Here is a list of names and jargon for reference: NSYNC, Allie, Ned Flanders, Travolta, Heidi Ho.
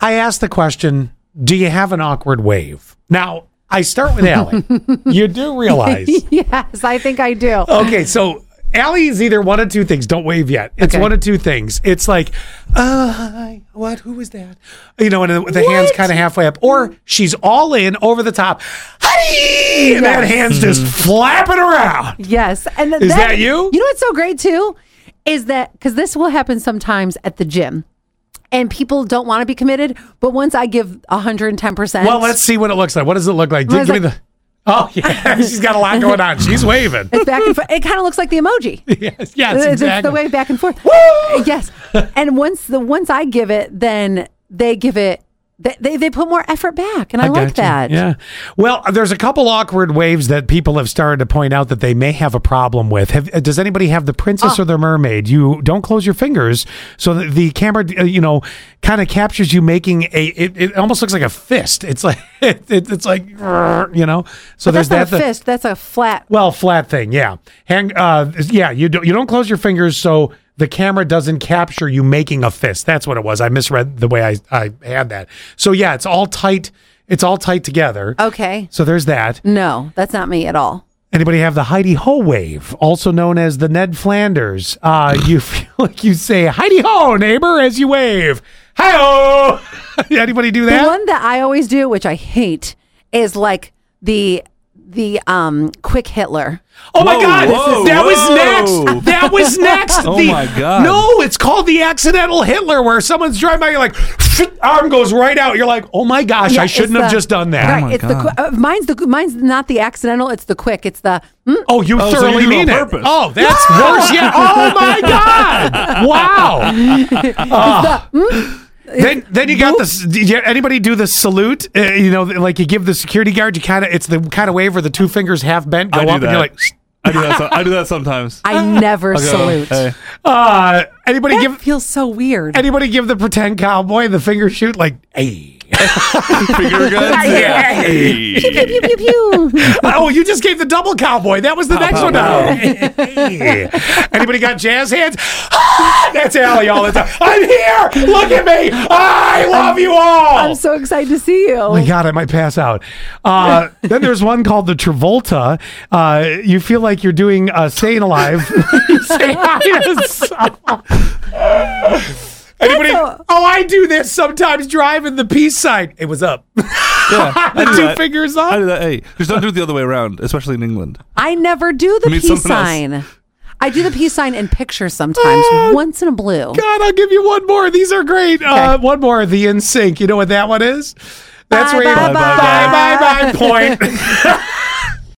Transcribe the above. I asked the question, do you have an awkward wave? Now, I start with Allie. You do realize. Yes, I think I do. Okay, so Allie is either one of two things. Don't wave yet. It's okay. One of two things. It's like, hi, what? Who was that? You know, and the hand's kind of halfway up. Or she's all in, over the top. Hi! And that hand's just flapping around. Yes. And is that you? You know what's so great, too? Is that, because this will happen sometimes at the gym. And people don't want to be committed, but once I give 110%. Well, let's see what it looks like. What does it look like? Give me the. Oh yeah, she's got a lot going on. She's waving. It's back and forth. It kind of looks like the emoji. Yes, exactly. It's the wave back and forth. Woo! Yes, and once I give it, then they give it. They put more effort back, and I like that. Yeah. Well, there's a couple awkward waves that people have started to point out that they may have a problem with. Does anybody have the princess or the mermaid? You don't close your fingers, so that the camera, kind of captures you making a. It almost looks like a fist. It's like it's like So but there's that's not a fist. That's a flat. Well, flat thing. Yeah. You don't close your fingers, so the camera doesn't capture you making a fist. That's what it was. I misread the way I had that. So yeah, it's all tight. It's all tight together. Okay. So there's that. No, that's not me at all. Anybody have the Heidi Ho wave, also known as the Ned Flanders? You feel like you say Heidi Ho, neighbor, as you wave. Hi-ho! Anybody do that? The one that I always do, which I hate, is like the quick Hitler. Oh my God! That was next. That was next. Oh my God! No, it's called the accidental Hitler, where someone's driving by, you're like, arm goes right out. You're like, oh my gosh, I shouldn't have just done that. Right, mine's not the accidental. It's the quick. It's the. You thoroughly mean it. Purpose. Oh, that's worse. Yeah. Oh my God! Wow. Then you got this. Did anybody do the salute? Like you give the security guard. It's the kind of wave where the two fingers half bent go up, and you're like. I do that sometimes. I never salute. Hey. Anybody that feels so weird. Anybody give the pretend cowboy the finger shoot? Like, hey. Finger guns? Yeah. Hey. Pew, pew, pew, pew, pew. Oh, you just gave the double cowboy. That was the next one. Hey. Anybody got jazz hands? That's Allie all the time. I'm here. Look at me. I love you all. I'm so excited to see you. Oh my God, I might pass out. Then there's one called the Travolta. You feel like you're doing Stayin' Alive. Say hi. Anybody? I do this sometimes. Driving the peace sign. It was up. Yeah, the two fingers up. I do that. Hey, just don't do it the other way around, especially in England. I never do the peace sign. I do the peace sign in pictures sometimes, once in a blue. God, I'll give you one more. These are great. Okay. One more. The NSYNC. You know what that one is? That's bye, where you bye bye bye bye, bye, bye point.